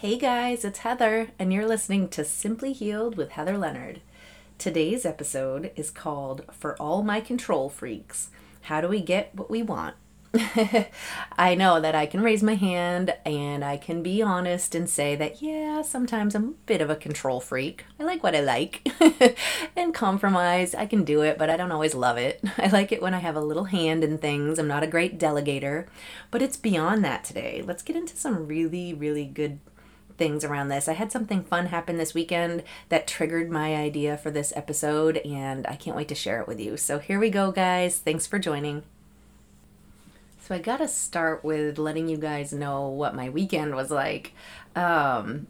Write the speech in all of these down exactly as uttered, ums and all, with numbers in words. Hey guys, it's Heather, and you're listening to Simply Healed with Heather Leonard. Today's episode is called For All My Control Freaks, How Do We Get What We Want? I know that I can raise my hand and I can be honest and say that, yeah, sometimes I'm a bit of a control freak. I like what I like and compromise. I can do it, but I don't always love it. I like it when I have a little hand in things. I'm not a great delegator, but it's beyond that today. Let's get into some really, really good things around this. I had something fun happen this weekend that triggered my idea for this episode, and I can't wait to share it with you. So here we go, guys. Thanks for joining. So I gotta start with letting you guys know what my weekend was like. Um,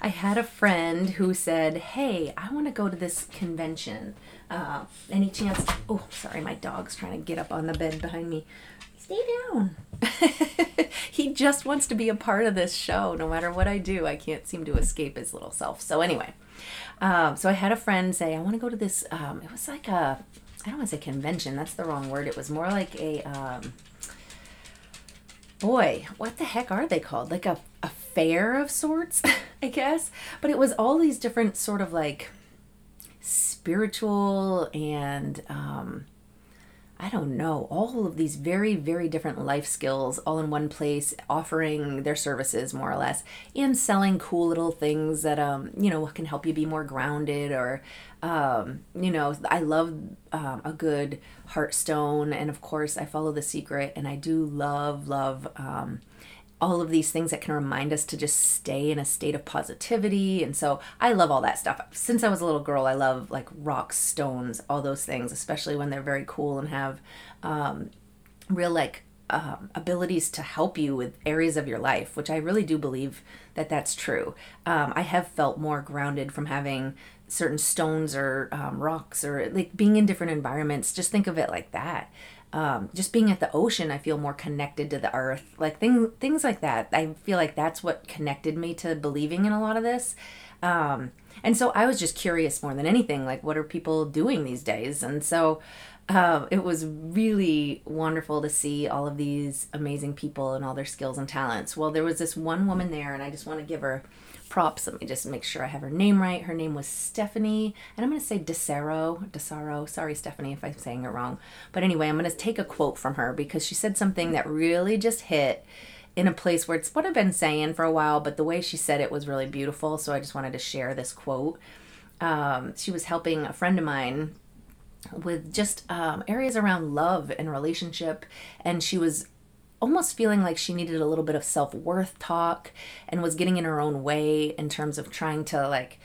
I had a friend who said, hey, I want to go to this convention. Uh, any chance? Oh, sorry, my dog's trying to get up on the bed behind me. Stay down. He just wants to be a part of this show. No matter what I do, I can't seem to escape his little self. So anyway, um, so I had a friend say, I want to go to this, um, it was like a, I don't want to say convention. That's the wrong word. It was more like a, um, boy, what the heck are they called? Like a, a fair of sorts, I guess. But it was all these different sort of like spiritual and, um, I don't know, all of these very, very different life skills all in one place, offering their services more or less, and selling cool little things that, um, you know, can help you be more grounded or, um, you know, I love um, a good Hearthstone. And of course I follow The Secret, and I do love, love, um, all of these things that can remind us to just stay in a state of positivity. And so I love all that stuff. Since I was a little girl, I love like rocks, stones, all those things, especially when they're very cool and have um, real like um, abilities to help you with areas of your life, which I really do believe that that's true. Um, I have felt more grounded from having certain stones or um, rocks or like being in different environments. Just think of it like that. Um, just being at the ocean, I feel more connected to the earth, like things, things like that. I feel like that's what connected me to believing in a lot of this. Um, and so I was just curious more than anything, like what are people doing these days? And so, uh, it was really wonderful to see all of these amazing people and all their skills and talents. Well, there was this one woman there, and I just want to give her props. Let me just make sure I have her name right. Her name was Stephanie, and I'm going to say Desaro, Desaro. Sorry, Stephanie, if I'm saying it wrong. But anyway, I'm going to take a quote from her because she said something that really just hit in a place where it's what I've been saying for a while, but the way she said it was really beautiful. So I just wanted to share this quote. Um, she was helping a friend of mine with just um, areas around love and relationship, and she was almost feeling like she needed a little bit of self-worth talk and was getting in her own way in terms of trying to like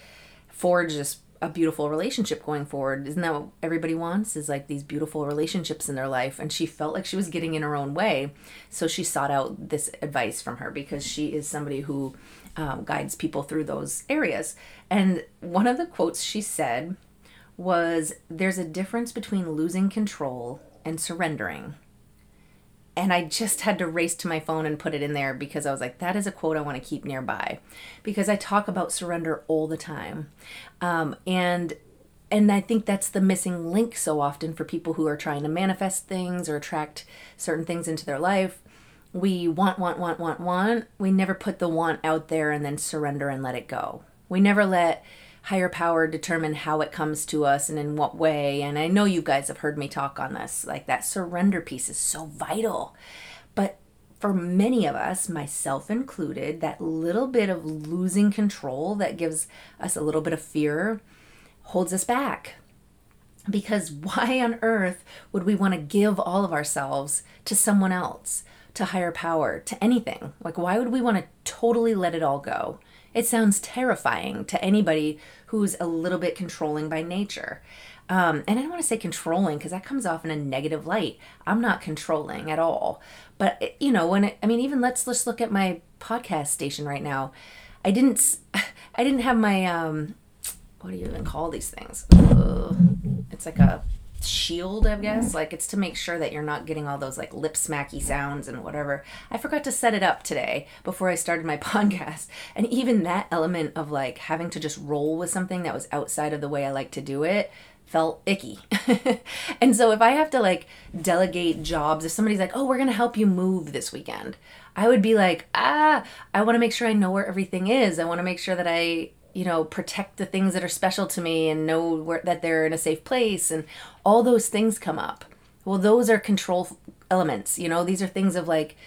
forge this a beautiful relationship going forward. Isn't that what everybody wants, is like these beautiful relationships in their life? And she felt like she was getting in her own way. So she sought out this advice from her because she is somebody who um, guides people through those areas. And one of the quotes she said was, there's a difference between losing control and surrendering. And I just had to race to my phone and put it in there because I was like, that is a quote I want to keep nearby, because I talk about surrender all the time. Um, and and I think that's the missing link so often for people who are trying to manifest things or attract certain things into their life. We want, want, want, want, want. We never put the want out there and then surrender and let it go. We never let higher power determine how it comes to us and in what way. And I know you guys have heard me talk on this, like that surrender piece is so vital. But for many of us, myself included, that little bit of losing control that gives us a little bit of fear holds us back. Because why on earth would we want to give all of ourselves to someone else, to higher power, to anything? Like, why would we want to totally let it all go? It sounds terrifying to anybody who's a little bit controlling by nature. Um, and I don't want to say controlling because that comes off in a negative light. I'm not controlling at all. But, it, you know, when it, I mean, even let's just look at my podcast station right now. I didn't, I didn't have my, um, what do you even call these things? Uh, it's like a shield, I guess. Like it's to make sure that you're not getting all those like lip smacky sounds and whatever. I forgot to set it up today before I started my podcast. And even that element of like having to just roll with something that was outside of the way I like to do it felt icky. And so if I have to like delegate jobs, if somebody's like, oh, we're going to help you move this weekend, I would be like, ah, I want to make sure I know where everything is. I want to make sure that I, you know, protect the things that are special to me and know where, that they're in a safe place. And all those things come up. Well, those are control elements. You know, these are things of like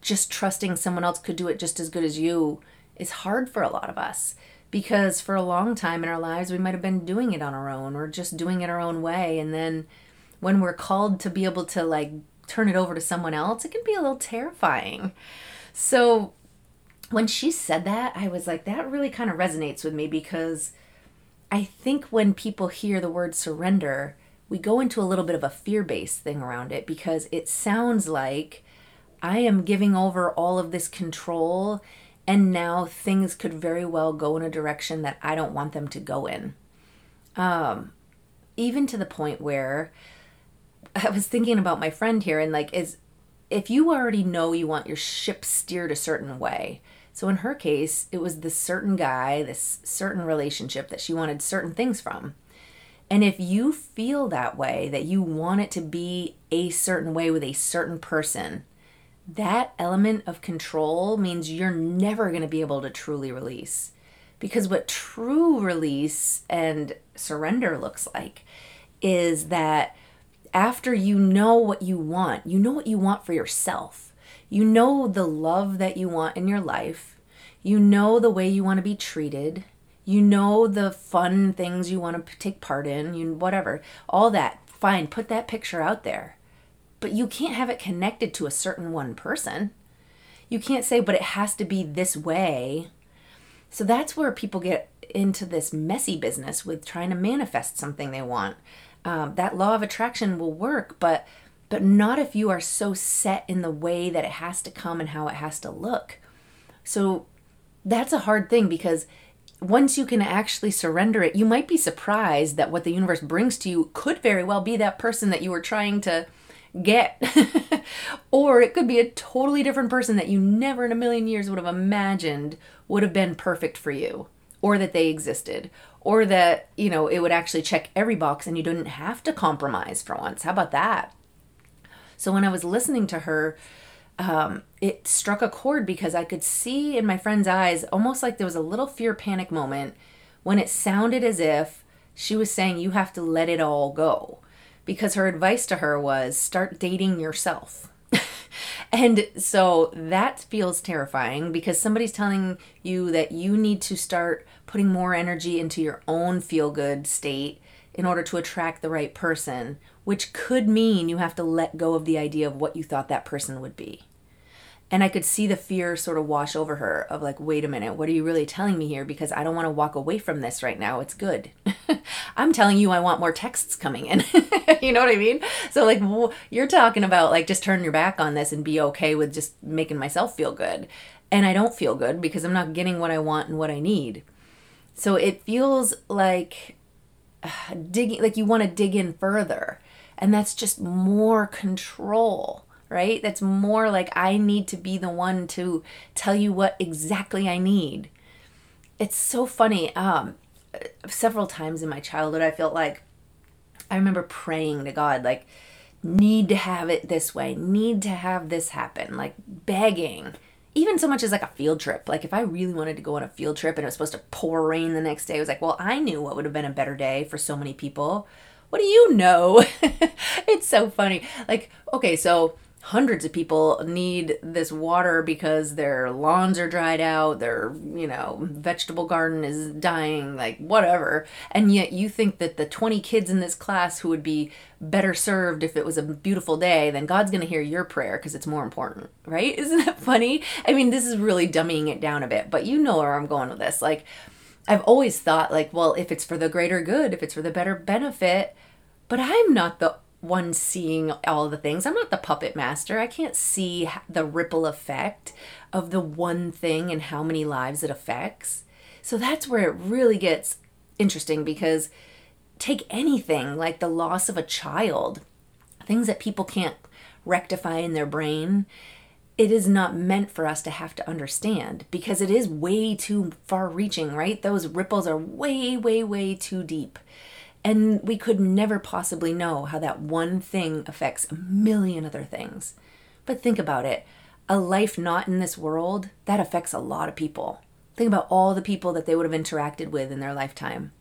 just trusting someone else could do it just as good as you is hard for a lot of us. Because for a long time in our lives, we might have been doing it on our own or just doing it our own way. And then when we're called to be able to like turn it over to someone else, it can be a little terrifying. So when she said that, I was like, that really kind of resonates with me, because I think when people hear the word surrender, we go into a little bit of a fear-based thing around it, because it sounds like I am giving over all of this control, and now things could very well go in a direction that I don't want them to go in. Um, even to the point where I was thinking about my friend here, and like, is if you already know you want your ship steered a certain way. So in her case, it was this certain guy, this certain relationship that she wanted certain things from. And if you feel that way, that you want it to be a certain way with a certain person, that element of control means you're never going to be able to truly release. Because what true release and surrender looks like is that after you know what you want, you know what you want for yourself. You know the love that you want in your life. You know the way you want to be treated. You know the fun things you want to take part in, you whatever. All that, fine, put that picture out there. But you can't have it connected to a certain one person. You can't say, but it has to be this way. So that's where people get into this messy business with trying to manifest something they want. Um, that law of attraction will work, but but not if you are so set in the way that it has to come and how it has to look. So that's a hard thing, because once you can actually surrender it, you might be surprised that what the universe brings to you could very well be that person that you were trying to get. Or it could be a totally different person that you never in a million years would have imagined would have been perfect for you, or that they existed, or that, you know, it would actually check every box and you didn't have to compromise for once. How about that? So when I was listening to her, um, it struck a chord, because I could see in my friend's eyes almost like there was a little fear panic moment when it sounded as if she was saying you have to let it all go. Because her advice to her was start dating yourself. And so that feels terrifying, because somebody's telling you that you need to start putting more energy into your own feel-good state in order to attract the right person, which could mean you have to let go of the idea of what you thought that person would be. And I could see the fear sort of wash over her of like, wait a minute, what are you really telling me here? Because I don't want to walk away from this right now. It's good. I'm telling you I want more texts coming in. You know what I mean? So like, you're talking about like, just turn your back on this and be okay with just making myself feel good. And I don't feel good because I'm not getting what I want and what I need. So it feels like uh, digging, like you want to dig in further. And that's just more control. Right? That's more like, I need to be the one to tell you what exactly I need. It's so funny. Um, several times in my childhood, I felt like, I remember praying to God, like, need to have it this way, need to have this happen, like begging. Even so much as like a field trip. Like if I really wanted to go on a field trip and it was supposed to pour rain the next day, I was like, well, I knew what would have been a better day for so many people. What do you know? It's so funny. Like, okay, so hundreds of people need this water because their lawns are dried out, their, you know, vegetable garden is dying, like whatever. And yet you think that the twenty kids in this class who would be better served if it was a beautiful day, then God's going to hear your prayer because it's more important, right? Isn't that funny? I mean, this is really dumbing it down a bit, but you know where I'm going with this. Like, I've always thought like, well, if it's for the greater good, if it's for the better benefit, but I'm not the one seeing all the things. I'm not the puppet master. I can't see the ripple effect of the one thing and how many lives it affects. So that's where it really gets interesting, because take anything like the loss of a child, things that people can't rectify in their brain. It is not meant for us to have to understand, because it is way too far reaching, right? Those ripples are way, way, way too deep. And we could never possibly know how that one thing affects a million other things. But think about it. A life not in this world, that affects a lot of people. Think about all the people that they would have interacted with in their lifetime.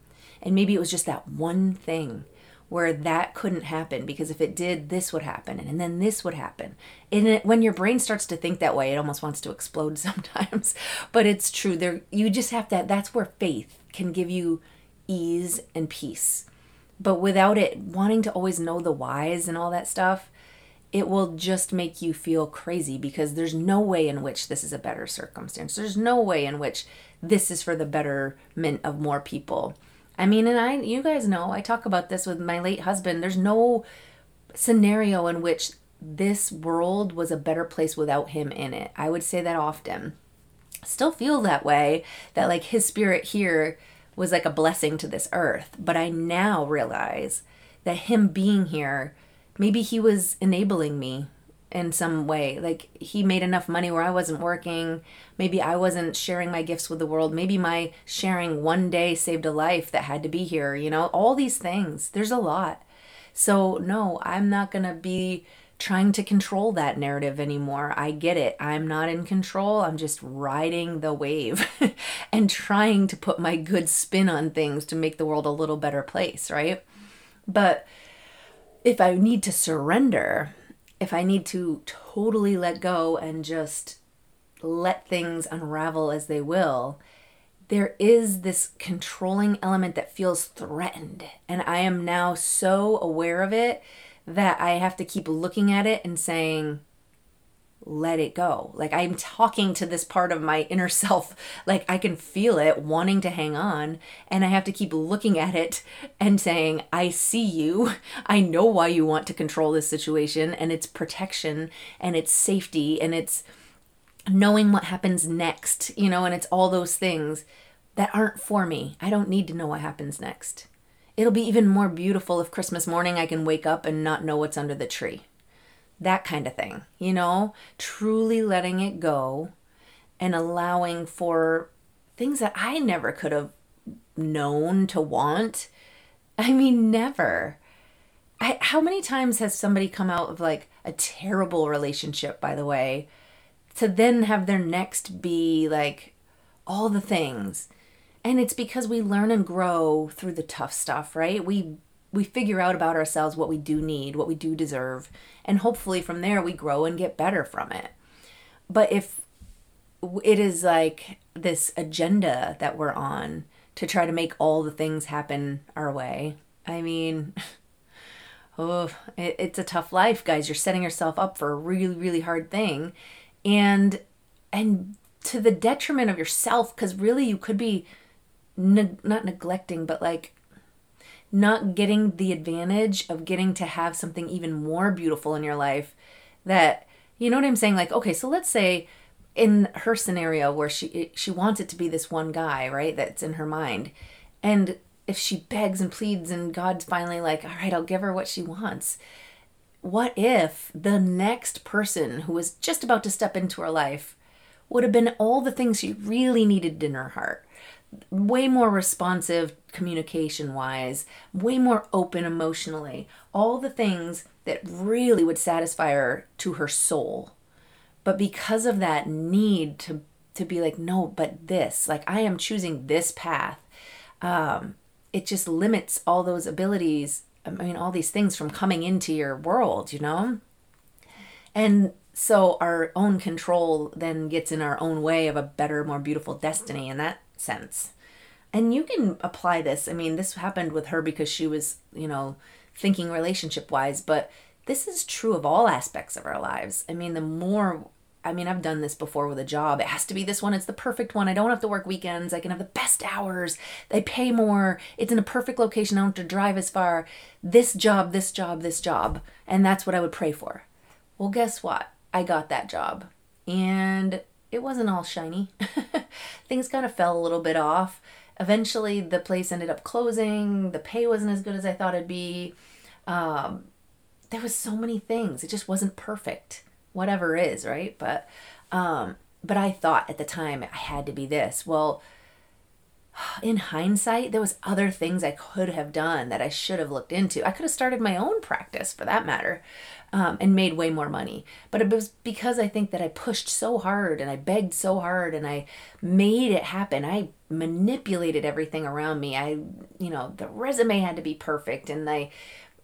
And maybe it was just that one thing where that couldn't happen, because if it did, this would happen, and then this would happen. And it, when your brain starts to think that way, it almost wants to explode sometimes. But it's true. There, you just have to, that's where faith can give you ease and peace. But without it, wanting to always know the whys and all that stuff, it will just make you feel crazy, because there's no way in which this is a better circumstance. There's no way in which this is for the betterment of more people. I mean, and I, you guys know, I talk about this with my late husband. There's no scenario in which this world was a better place without him in it. I would say that often. Still feel that way, that like his spirit here was like a blessing to this earth. But I now realize that him being here, maybe he was enabling me in some way. Like, he made enough money where I wasn't working. Maybe I wasn't sharing my gifts with the world. Maybe my sharing one day saved a life that had to be here. You know, all these things. There's a lot. So no, I'm not going to be trying to control that narrative anymore. I get it. I'm not in control. I'm just riding the wave and trying to put my good spin on things to make the world a little better place, right? But if I need to surrender, if I need to totally let go and just let things unravel as they will, there is this controlling element that feels threatened. And I am now so aware of it that I have to keep looking at it and saying, let it go. Like, I'm talking to this part of my inner self, like I can feel it wanting to hang on, and I have to keep looking at it and saying, I see you. I know why you want to control this situation, and it's protection, and it's safety, and it's knowing what happens next, you know, and it's all those things that aren't for me. I don't need to know what happens next. It'll be even more beautiful if Christmas morning I can wake up and not know what's under the tree. That kind of thing, you know, truly letting it go and allowing for things that I never could have known to want. I mean, never. I, how many times has somebody come out of like a terrible relationship, by the way, to then have their next be like all the things? And it's because we learn and grow through the tough stuff, right? We We figure out about ourselves what we do need, what we do deserve, and hopefully from there we grow and get better from it. But if it is like this agenda that we're on to try to make all the things happen our way, I mean, oh, it, it's a tough life, guys. You're setting yourself up for a really, really hard thing, and and to the detriment of yourself, because really you could be ne- not neglecting, but like, not getting the advantage of getting to have something even more beautiful in your life. That, you know what I'm saying? Like, okay, so let's say in her scenario where she she wants it to be this one guy, right? That's in her mind. And if she begs and pleads and God's finally like, all right, I'll give her what she wants. What if the next person who was just about to step into her life would have been all the things she really needed in her heart? Way more responsive communication-wise, way more open emotionally, all the things that really would satisfy her to her soul. But because of that need to to be like, no, but this, like I am choosing this path, um, it just limits all those abilities, I mean, all these things from coming into your world, you know? And so our own control then gets in our own way of a better, more beautiful destiny, and that sense. And you can apply this. I mean, this happened with her because she was, you know, thinking relationship wise, but this is true of all aspects of our lives. I mean, the more, I mean, I've done this before with a job. It has to be this one. It's the perfect one. I don't have to work weekends. I can have the best hours. They pay more. It's in a perfect location. I don't have to drive as far. This job, this job, this job. And that's what I would pray for. Well, guess what? I got that job. And it wasn't all shiny. Things kind of fell a little bit off. Eventually, the place ended up closing. The pay wasn't as good as I thought it'd be. Um, there was so many things. It just wasn't perfect. Whatever is, right? But, um, but I thought at the time I had to be this. Well, in hindsight, there was other things I could have done that I should have looked into. I could have started my own practice for that matter, um, and made way more money. But it was because I think that I pushed so hard and I begged so hard and I made it happen. I manipulated everything around me. I, you know, the resume had to be perfect, and I,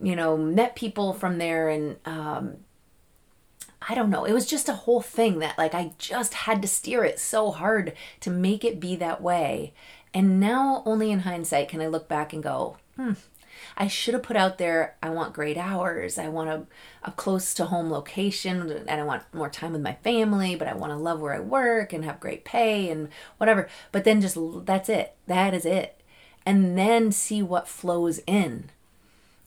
you know, met people from there, and um, I don't know. It was just a whole thing that, like, I just had to steer it so hard to make it be that way. And now only in hindsight can I look back and go, hmm, I should have put out there, I want great hours. I want a, a close to home location, and I want more time with my family, but I want to love where I work and have great pay and whatever. But then just, that's it. That is it. And then see what flows in.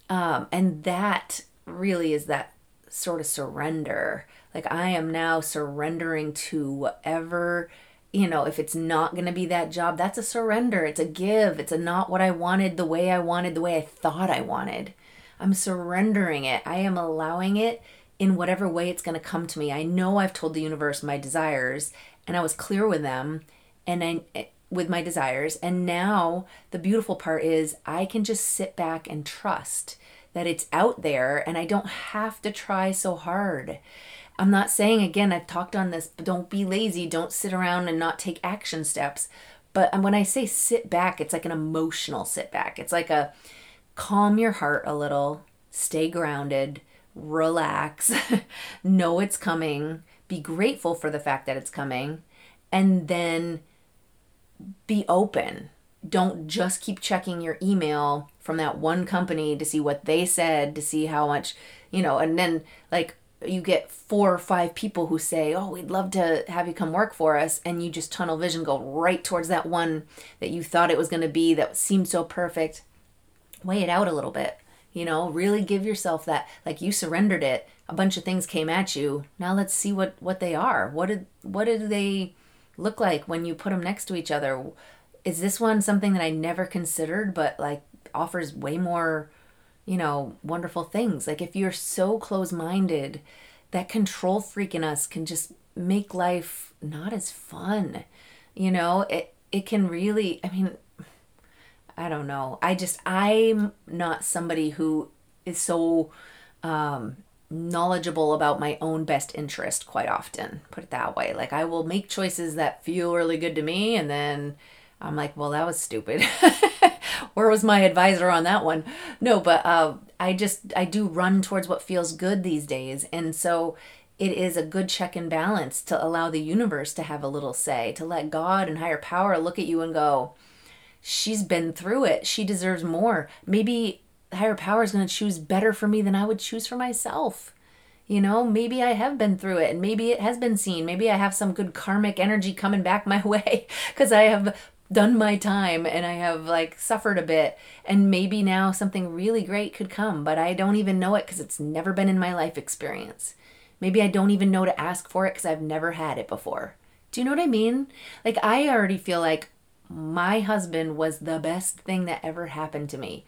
Um, and that really is that sort of surrender. Like, I am now surrendering to whatever. You know, if it's not going to be that job, that's a surrender. It's a give. It's a not what I wanted, the way I wanted, the way I thought I wanted. I'm surrendering it. I am allowing it in whatever way it's going to come to me. I know I've told the universe my desires, and I was clear with them and I, with my desires. And now the beautiful part is I can just sit back and trust that it's out there, and I don't have to try so hard. I'm not saying, again, I've talked on this, but don't be lazy. Don't sit around and not take action steps. But when I say sit back, it's like an emotional sit back. It's like a calm your heart a little, stay grounded, relax, know it's coming, be grateful for the fact that it's coming, and then be open. Don't just keep checking your email from that one company to see what they said, to see how much, you know, and then like, you get four or five people who say, oh, we'd love to have you come work for us. And you just tunnel vision, go right towards that one that you thought it was going to be, that seemed so perfect. Weigh it out a little bit, you know, really give yourself that, like, you surrendered it. A bunch of things came at you. Now let's see what, what they are. What did, what did they look like when you put them next to each other? Is this one something that I never considered, but like offers way more, you know, wonderful things? Like, if you're so close-minded, that control freak in us can just make life not as fun. You know, it, it can really, I mean, I don't know. I just, I'm not somebody who is so um, knowledgeable about my own best interest quite often, put it that way. Like, I will make choices that feel really good to me, and then I'm like, well, that was stupid. Where was my advisor on that one? No, but uh, I just, I do run towards what feels good these days. And so it is a good check and balance to allow the universe to have a little say, to let God and higher power look at you and go, she's been through it. She deserves more. Maybe higher power is going to choose better for me than I would choose for myself. You know, maybe I have been through it, and maybe it has been seen. Maybe I have some good karmic energy coming back my way because I have done my time and I have like suffered a bit, and maybe now something really great could come, but I don't even know it because it's never been in my life experience. Maybe I don't even know to ask for it because I've never had it before. Do you know what I mean? Like, I already feel like my husband was the best thing that ever happened to me.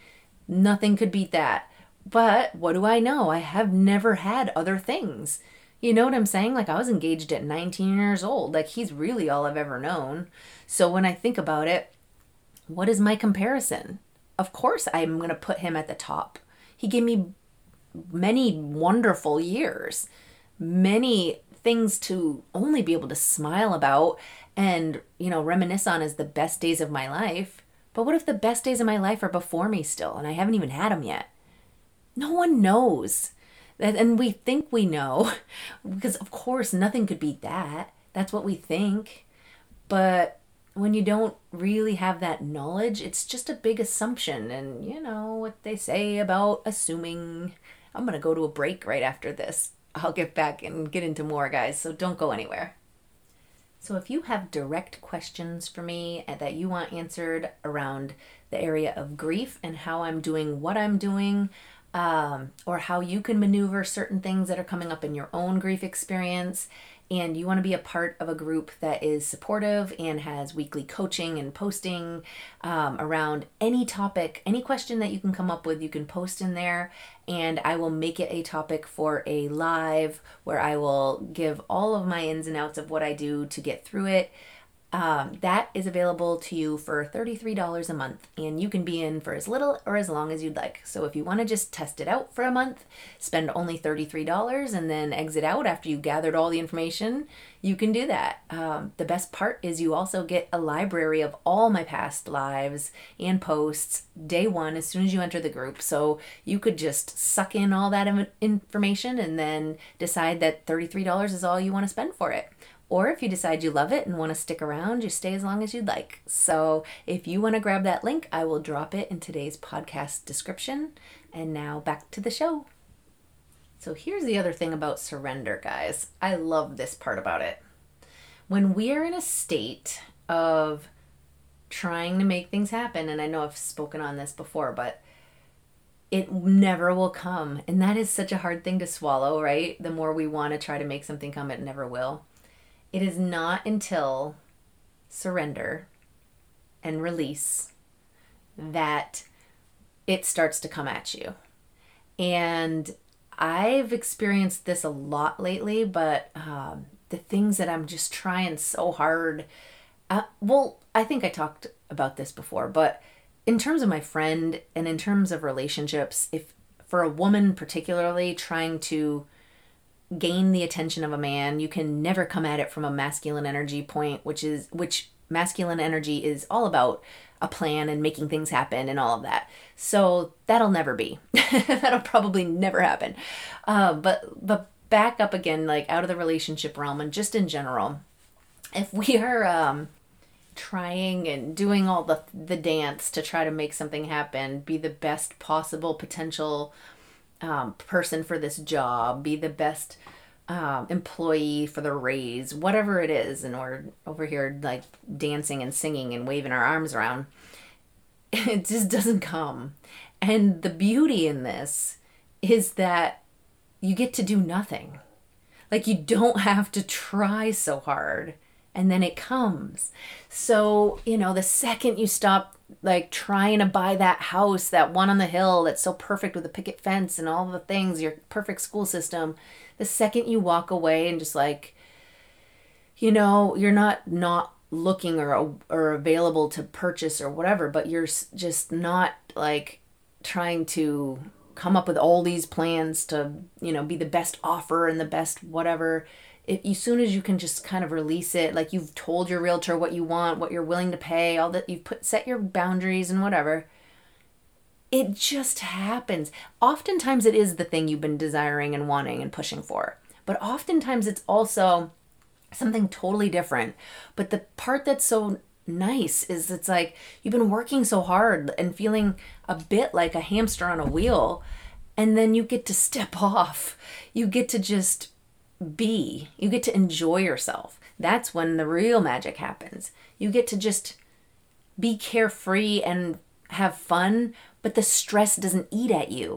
Nothing could beat that. But what do I know? I have never had other things. You know what I'm saying? Like, I was engaged at nineteen years old. Like, he's really all I've ever known. So when I think about it, what is my comparison? Of course, I'm going to put him at the top. He gave me many wonderful years, many things to only be able to smile about and, you know, reminisce on as the best days of my life. But what if the best days of my life are before me still, and I haven't even had them yet? No one knows. And we think we know, because of course nothing could beat that. That's what we think. But when you don't really have that knowledge, it's just a big assumption. And you know what they say about assuming. I'm going to go to a break right after this. I'll get back and get into more, guys. So don't go anywhere. So if you have direct questions for me that you want answered around the area of grief and how I'm doing what I'm doing, Um, or how you can maneuver certain things that are coming up in your own grief experience, and you want to be a part of a group that is supportive and has weekly coaching and posting um, around any topic, any question that you can come up with, you can post in there, and I will make it a topic for a live where I will give all of my ins and outs of what I do to get through it. Um, that is available to you for thirty-three dollars a month, and you can be in for as little or as long as you'd like. So if you want to just test it out for a month, spend only thirty-three dollars and then exit out after you gathered all the information, you can do that. Um, the best part is you also get a library of all my past lives and posts day one as soon as you enter the group. So you could just suck in all that information and then decide that thirty-three dollars is all you want to spend for it. Or if you decide you love it and want to stick around, you stay as long as you'd like. So if you want to grab that link, I will drop it in today's podcast description. And now back to the show. So here's the other thing about surrender, guys. I love this part about it. When we are in a state of trying to make things happen, and I know I've spoken on this before, but it never will come. And that is such a hard thing to swallow, right? The more we want to try to make something come, it never will. It is not until surrender and release that it starts to come at you. And I've experienced this a lot lately, but um, the things that I'm just trying so hard, uh, well, I think I talked about this before, but in terms of my friend and in terms of relationships, if for a woman particularly trying to gain the attention of a man, you can never come at it from a masculine energy point, which is which masculine energy is all about a plan and making things happen and all of that. So that'll never be. That'll probably never happen. Uh, but but back up again, like out of the relationship realm and just in general, if we are um, trying and doing all the the dance to try to make something happen, be the best possible potential Um, person for this job, be the best um, employee for the raise, whatever it is, and we're over here like dancing and singing and waving our arms around, it just doesn't come. And the beauty in this is that you get to do nothing. Like you don't have to try so hard, and then it comes. So, you know, the second you stop like trying to buy that house, that one on the hill that's so perfect with a picket fence and all the things, your perfect school system, the second you walk away and just like, you know, you're not not looking or or available to purchase or whatever, but you're just not like trying to come up with all these plans to, you know, be the best offer and the best whatever. It, as soon as you can just kind of release it, like you've told your realtor what you want, what you're willing to pay, all that, you've put, set your boundaries and whatever, it just happens. Oftentimes it is the thing you've been desiring and wanting and pushing for, but oftentimes it's also something totally different. But the part that's so nice is it's like you've been working so hard and feeling a bit like a hamster on a wheel, and then you get to step off. You get to just be. You get to enjoy yourself. That's when the real magic happens. You get to just be carefree and have fun, but the stress doesn't eat at you.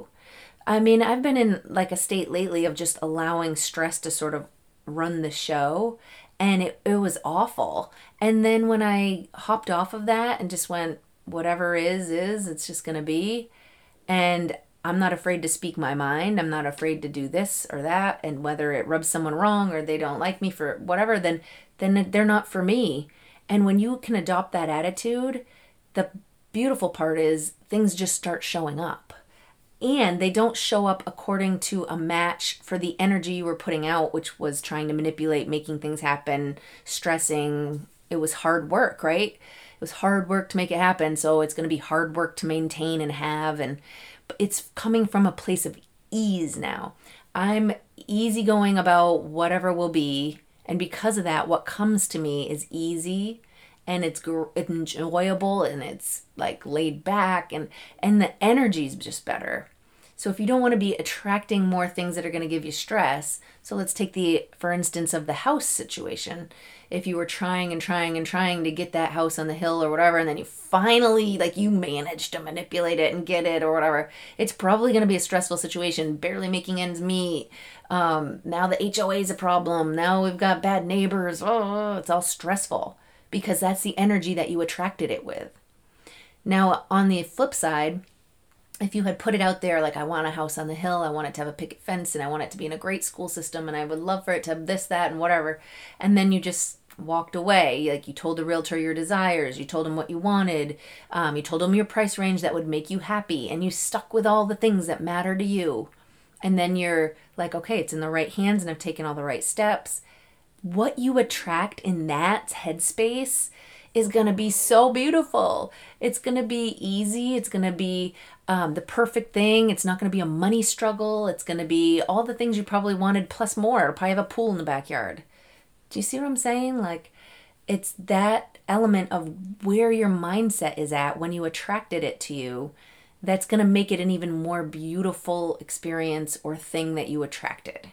I mean, I've been in like a state lately of just allowing stress to sort of run the show, and it, it was awful. And then when I hopped off of that and just went, whatever is, is, it's just going to be. And I'm not afraid to speak my mind. I'm not afraid to do this or that. And whether it rubs someone wrong or they don't like me for whatever, then then they're not for me. And when you can adopt that attitude, the beautiful part is things just start showing up. And they don't show up according to a match for the energy you were putting out, which was trying to manipulate, making things happen, stressing. It was hard work, right? It was hard work to make it happen. So it's going to be hard work to maintain and have, and it's coming from a place of ease now. I'm easygoing about whatever will be. And because of that, what comes to me is easy, and it's enjoyable, and it's like laid back, and, and the energy's just better. So if you don't want to be attracting more things that are going to give you stress, so let's take the, for instance, of the house situation. If you were trying and trying and trying to get that house on the hill or whatever, and then you finally, like you managed to manipulate it and get it or whatever, it's probably going to be a stressful situation, barely making ends meet. Um, now the H O A is a problem. Now we've got bad neighbors. Oh, it's all stressful because that's the energy that you attracted it with. Now on the flip side, if you had put it out there, like I want a house on the hill, I want it to have a picket fence, and I want it to be in a great school system, and I would love for it to have this, that, and whatever, and then you just walked away. Like, you told the realtor your desires, you told him what you wanted, um, you told him your price range that would make you happy, and you stuck with all the things that matter to you. And then you're like, okay, it's in the right hands and I've taken all the right steps. What you attract in that headspace is going to be so beautiful. It's going to be easy. It's going to be um, the perfect thing. It's not going to be a money struggle. It's going to be all the things you probably wanted plus more. It'll probably have a pool in the backyard. Do you see what I'm saying? Like, it's that element of where your mindset is at when you attracted it to you that's going to make it an even more beautiful experience or thing that you attracted.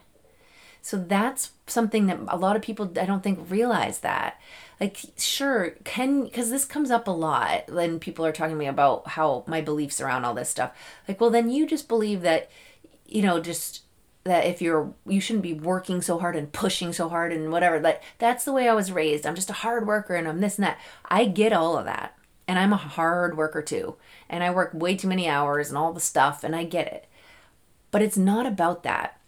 So that's something that a lot of people, I don't think, realize that. Like, sure, can, because this comes up a lot when people are talking to me about how my beliefs around all this stuff. Like, well, then you just believe that, you know, just that if you're, you shouldn't be working so hard and pushing so hard and whatever. Like, that's the way I was raised. I'm just a hard worker and I'm this and that. I get all of that. And I'm a hard worker too. And I work way too many hours and all the stuff, and I get it. But it's not about that.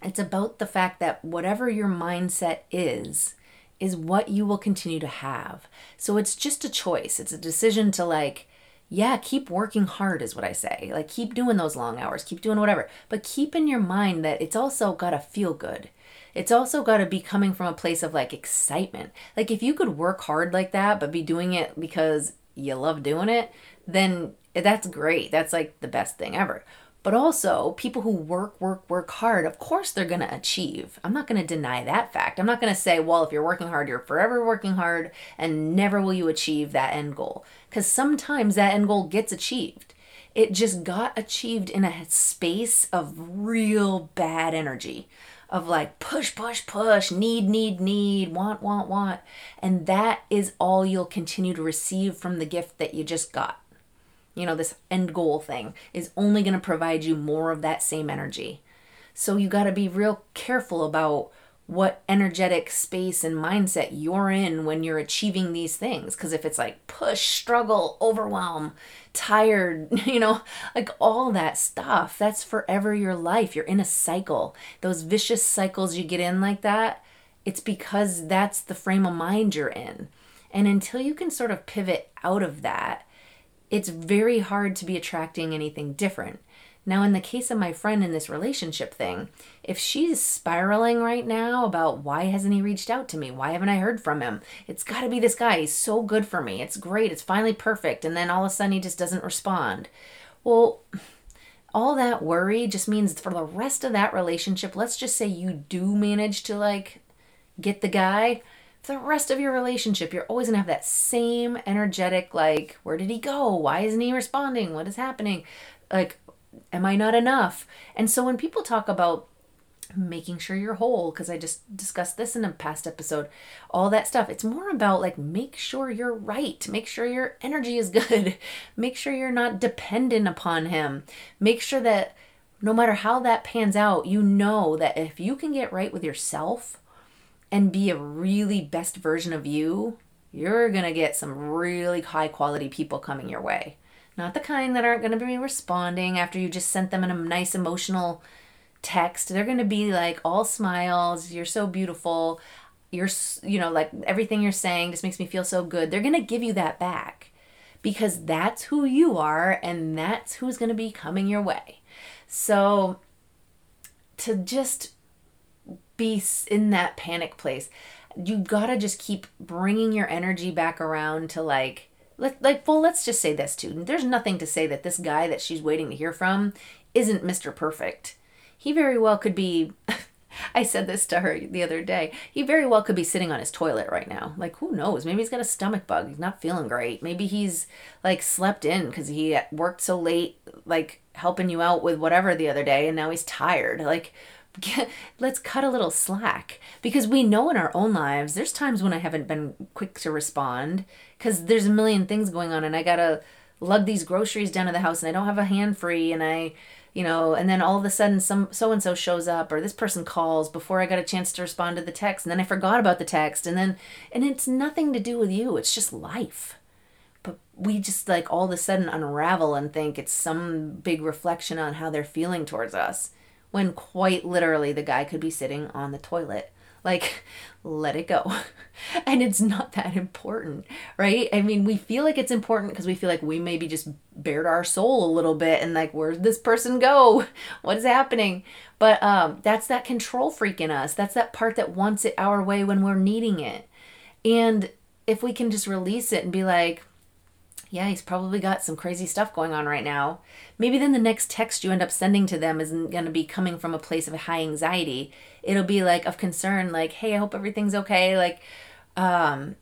It's about the fact that whatever your mindset is, is what you will continue to have. So it's just a choice. It's a decision to, like, yeah, keep working hard is what I say. Like, keep doing those long hours, keep doing whatever, but keep in your mind that it's also got to feel good. It's also got to be coming from a place of, like, excitement. Like, if you could work hard like that, but be doing it because you love doing it, then that's great. That's, like, the best thing ever. But also, people who work, work, work hard, of course they're going to achieve. I'm not going to deny that fact. I'm not going to say, well, if you're working hard, you're forever working hard and never will you achieve that end goal. Because sometimes that end goal gets achieved. It just got achieved in a space of real bad energy, of like push, push, push, need, need, need, want, want, want. And that is all you'll continue to receive from the gift that you just got. You know, this end goal thing is only going to provide you more of that same energy. So you got to be real careful about what energetic space and mindset you're in when you're achieving these things. Because if it's like push, struggle, overwhelm, tired, you know, like all that stuff, that's forever your life. You're in a cycle. Those vicious cycles you get in like that, it's because that's the frame of mind you're in. And until you can sort of pivot out of that, it's very hard to be attracting anything different. Now, in the case of my friend in this relationship thing, if she's spiraling right now about why hasn't he reached out to me? Why haven't I heard from him? It's got to be this guy. He's so good for me. It's great. It's finally perfect. And then all of a sudden he just doesn't respond. Well, all that worry just means for the rest of that relationship, let's just say you do manage to, like, get the guy. The rest of your relationship, you're always gonna have that same energetic, like, where did he go? Why isn't he responding? What is happening? Like, am I not enough? And so when people talk about making sure you're whole, because I just discussed this in a past episode, all that stuff, it's more about, like, make sure you're right. Make sure your energy is good. Make sure you're not dependent upon him. Make sure that no matter how that pans out, you know that if you can get right with yourself and be a really best version of you, you're going to get some really high quality people coming your way. Not the kind that aren't going to be responding after you just sent them in a nice emotional text. They're going to be like all smiles. You're so beautiful. You're, you know, like everything you're saying just makes me feel so good. They're going to give you that back because that's who you are and that's who's going to be coming your way. So to just be in that panic place, you gotta just keep bringing your energy back around to, like, let, like, well, let's just say this too. There's nothing to say that this guy that she's waiting to hear from isn't Mister Perfect. He very well could be, I said this to her the other day, he very well could be sitting on his toilet right now. Like, who knows? Maybe he's got a stomach bug. He's not feeling great. Maybe he's, like, slept in because he worked so late, like, helping you out with whatever the other day, and now he's tired. Like, Get, let's cut a little slack, because we know in our own lives there's times when I haven't been quick to respond because there's a million things going on and I gotta lug these groceries down to the house and I don't have a hand free and I, you know, and then all of a sudden some so-and-so shows up or this person calls before I got a chance to respond to the text and then I forgot about the text and then and it's nothing to do with you, it's just life. But we just, like, all of a sudden unravel and think it's some big reflection on how they're feeling towards us, when quite literally the guy could be sitting on the toilet. Like, let it go. And it's not that important, right? I mean, we feel like it's important because we feel like we maybe just bared our soul a little bit and like, where'd this person go? What is happening? But um, that's that control freak in us. That's that part that wants it our way when we're needing it. And if we can just release it and be like, yeah, he's probably got some crazy stuff going on right now. Maybe then the next text you end up sending to them isn't going to be coming from a place of high anxiety. It'll be like of concern, like, hey, I hope everything's okay. Like, um,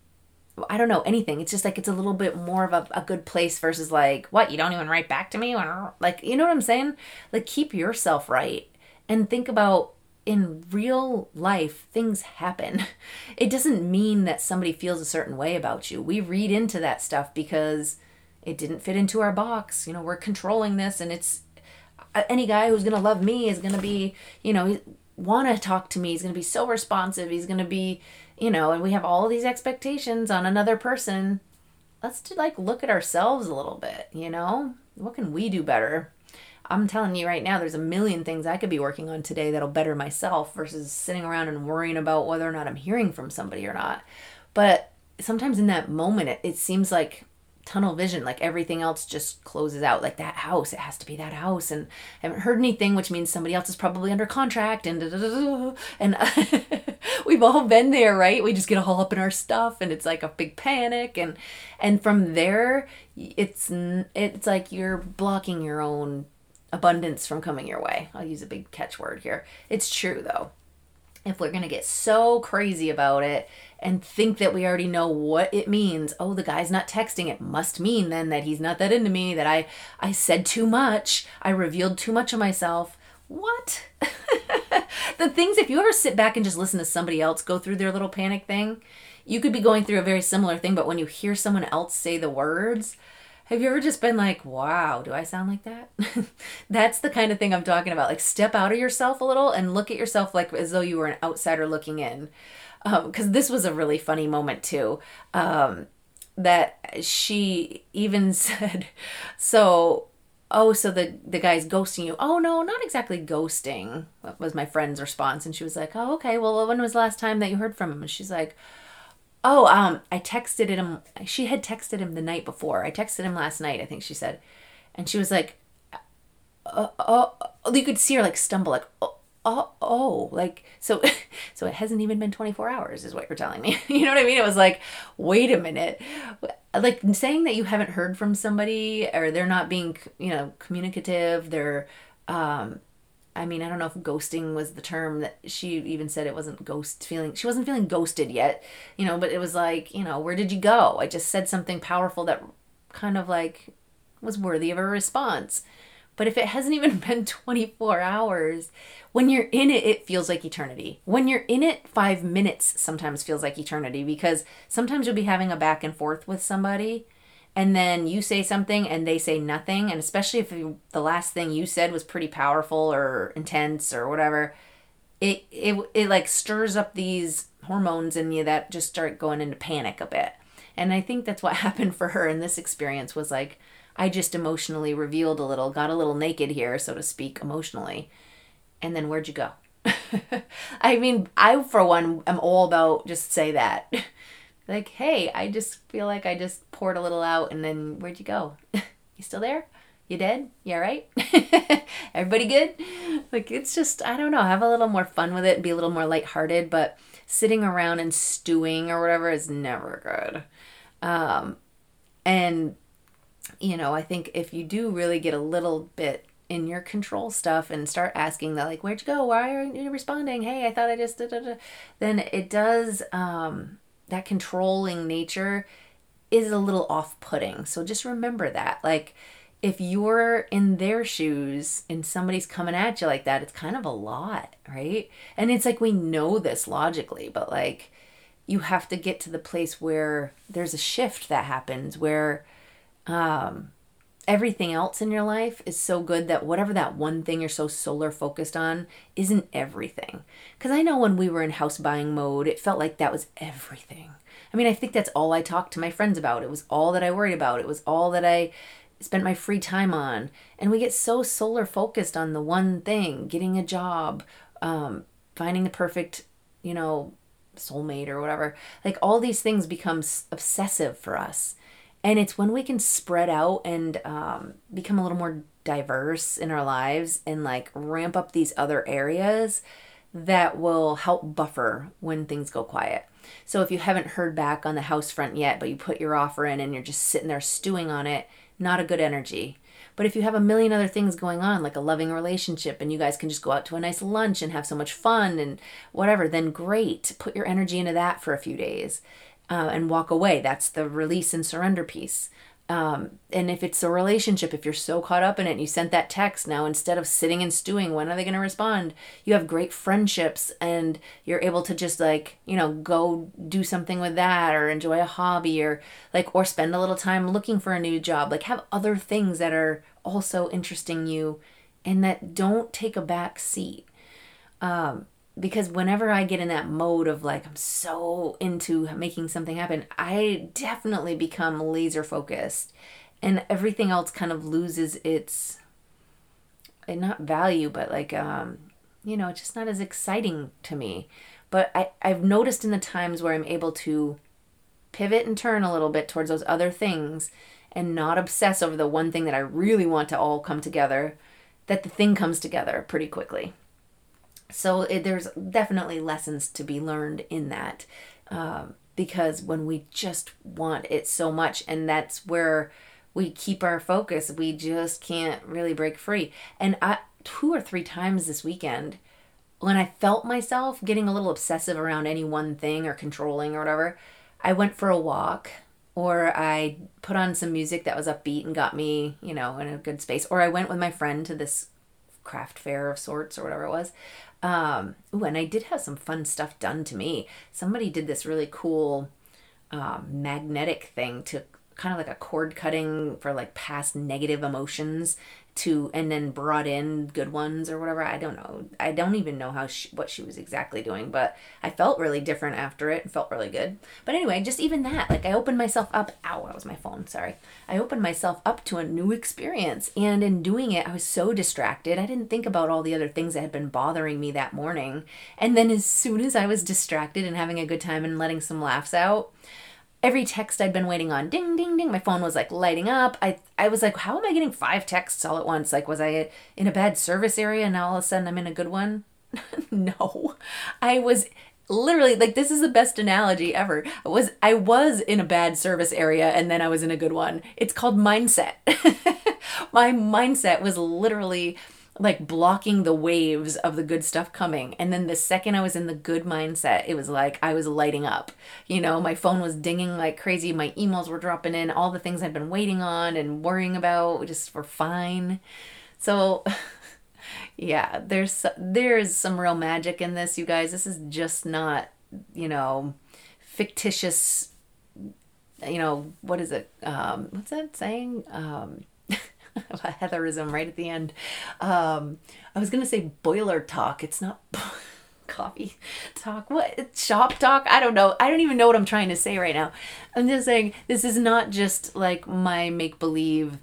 I don't know, anything. It's just like, it's a little bit more of a, a good place versus like, what, you don't even write back to me? Like, you know what I'm saying? Like, keep yourself right and think about, in real life, things happen. It doesn't mean that somebody feels a certain way about you. We read into that stuff because it didn't fit into our box. You know, we're controlling this, and it's any guy who's going to love me is going to be, you know, want to talk to me. He's going to be so responsive. He's going to be, you know, and we have all these expectations on another person. Let's to like look at ourselves a little bit, you know, what can we do better? I'm telling you right now, there's a million things I could be working on today that'll better myself versus sitting around and worrying about whether or not I'm hearing from somebody or not. But sometimes in that moment, it, it seems like tunnel vision, like everything else just closes out. Like that house, it has to be that house. And I haven't heard anything, which means somebody else is probably under contract. And da, da, da, da, and we've all been there, right? We just get all up in our stuff and it's like a big panic. And, and from there, it's, it's like you're blocking your own abundance from coming your way. I'll use a big catchword here. It's true though. If we're going to get so crazy about it and think that we already know what it means, oh, the guy's not texting, it must mean then that he's not that into me, that I, I said too much, I revealed too much of myself. What? The things, if you ever sit back and just listen to somebody else go through their little panic thing, you could be going through a very similar thing, but when you hear someone else say the words, have you ever just been like, wow, do I sound like that? That's the kind of thing I'm talking about. Like, step out of yourself a little and look at yourself like as though you were an outsider looking in. Because um, this was a really funny moment too. Um, that she even said, so, oh, so the, the guy's ghosting you. Oh, no, not exactly ghosting, was my friend's response. And she was like, oh, okay, well, when was the last time that you heard from him? And she's like, Oh, um, I texted him. She had texted him the night before. I texted him last night, I think she said. And she was like, oh, oh, oh. You could see her like stumble, like, oh, oh, oh. Like, so, so it hasn't even been twenty-four hours is what you're telling me. You know what I mean? It was like, wait a minute. Like saying that you haven't heard from somebody or they're not being, you know, communicative. They're, um, I mean, I don't know if ghosting was the term that she even said. It wasn't ghost feeling. She wasn't feeling ghosted yet, you know, but it was like, you know, where did you go? I just said something powerful that kind of like was worthy of a response. But if it hasn't even been twenty-four hours, when you're in it, it feels like eternity. When you're in it, five minutes sometimes feels like eternity because sometimes you'll be having a back and forth with somebody and then you say something and they say nothing. And especially if you, the last thing you said was pretty powerful or intense or whatever, it, it, it like stirs up these hormones in you that just start going into panic a bit. And I think that's what happened for her in this experience was like, I just emotionally revealed a little, got a little naked here, so to speak, emotionally. And then where'd you go? I mean, I, for one, am all about just say that. Like, hey, I just feel like I just poured a little out and then where'd you go? You still there? You dead? You all right? Everybody good? Like, it's just, I don't know, have a little more fun with it and be a little more lighthearted, but sitting around and stewing or whatever is never good. Um, and, you know, I think if you do really get a little bit in your control stuff and start asking that, like, where'd you go? Why aren't you responding? Hey, I thought I just, da, da, da. Then it does, um... that controlling nature is a little off-putting. So just remember that. Like, if you're in their shoes and somebody's coming at you like that, it's kind of a lot, right? And it's like, we know this logically, but like, you have to get to the place where there's a shift that happens where um, everything else in your life is so good that whatever that one thing you're so solar focused on isn't everything. Because I know when we were in house buying mode, it felt like that was everything. I mean, I think that's all I talked to my friends about. It was all that I worried about. It was all that I spent my free time on. And we get so solar focused on the one thing, getting a job, um, finding the perfect you know, soulmate or whatever. Like all these things become obsessive for us. And it's when we can spread out and um, become a little more diverse in our lives and like ramp up these other areas that will help buffer when things go quiet. So if you haven't heard back on the house front yet, but you put your offer in and you're just sitting there stewing on it, not a good energy. But if you have a million other things going on, like a loving relationship, and you guys can just go out to a nice lunch and have so much fun and whatever, then great. Put your energy into that for a few days uh, and walk away. That's the release and surrender piece. Um, and if it's a relationship, if you're so caught up in it and you sent that text, now instead of sitting and stewing, when are they going to respond? You have great friendships and you're able to just like, you know, go do something with that or enjoy a hobby or like, or spend a little time looking for a new job. Like have other things that are also interesting you and that don't take a back seat. Um, because whenever I get in that mode of like, I'm so into making something happen, I definitely become laser focused and everything else kind of loses its, and not value, but like, um, you know, it's just not as exciting to me. But I, I've noticed in the times where I'm able to pivot and turn a little bit towards those other things and not obsess over the one thing that I really want to all come together, that the thing comes together pretty quickly. So it, there's definitely lessons to be learned in that um, because when we just want it so much and that's where we keep our focus, we just can't really break free. And I, two or three times this weekend, when I felt myself getting a little obsessive around any one thing or controlling or whatever, I went for a walk or I put on some music that was upbeat and got me, you know, in a good space. Or I went with my friend to this craft fair of sorts or whatever it was. Um, ooh, and I did have some fun stuff done to me. Somebody did this really cool um, magnetic thing to kind of like a cord cutting for like past negative emotions to, and then brought in good ones or whatever. I don't know. I don't even know how she, what she was exactly doing, but I felt really different after it and felt really good. But anyway, just even that, like I opened myself up. Ow, that was my phone. Sorry. I opened myself up to a new experience. And in doing it, I was so distracted. I didn't think about all the other things that had been bothering me that morning. And then as soon as I was distracted and having a good time and letting some laughs out, every text I'd been waiting on, ding, ding, ding. My phone was like lighting up. I I was like, how am I getting five texts all at once? Like, was I in a bad service area and now all of a sudden I'm in a good one? No, I was literally like, this is the best analogy ever. I was, I was in a bad service area and then I was in a good one. It's called mindset. My mindset was literally like blocking the waves of the good stuff coming. And then the second I was in the good mindset, it was like I was lighting up. You know, my phone was dinging like crazy. My emails were dropping in. All the things I'd been waiting on and worrying about just were fine. So yeah, there's there's some real magic in this, you guys. This is just not, you know, fictitious, you know, what is it? Um, what's that saying? Um a Heatherism right at the end. Um, I was going to say boiler talk. It's not coffee talk. What? Shop talk? I don't know. I don't even know what I'm trying to say right now. I'm just saying this is not just like my make-believe,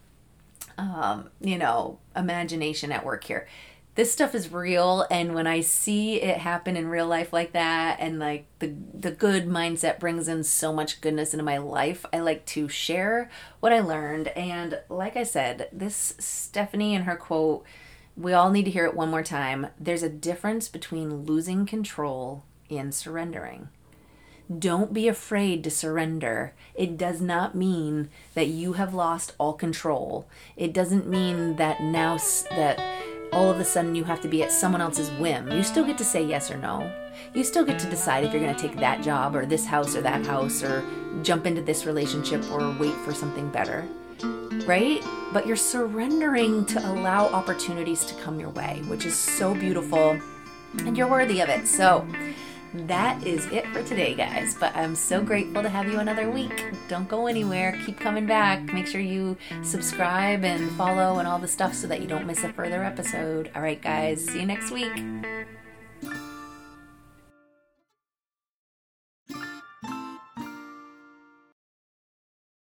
um, you know, imagination at work here. This stuff is real. And when I see it happen in real life like that, and like the, the good mindset brings in so much goodness into my life, I like to share what I learned. And like I said, this Stephanie and her quote, we all need to hear it one more time. There's a difference between losing control and surrendering. Don't be afraid to surrender. It does not mean that you have lost all control. It doesn't mean that now that all of a sudden you have to be at someone else's whim. You still get to say yes or no. You still get to decide if you're going to take that job or this house or that house or jump into this relationship or wait for something better, right? But you're surrendering to allow opportunities to come your way, which is so beautiful and you're worthy of it. So that is it for today, guys. But I'm so grateful to have you another week. Don't go anywhere. Keep coming back. Make sure you subscribe and follow and all the stuff so that you don't miss a further episode. All right, guys. See you next week.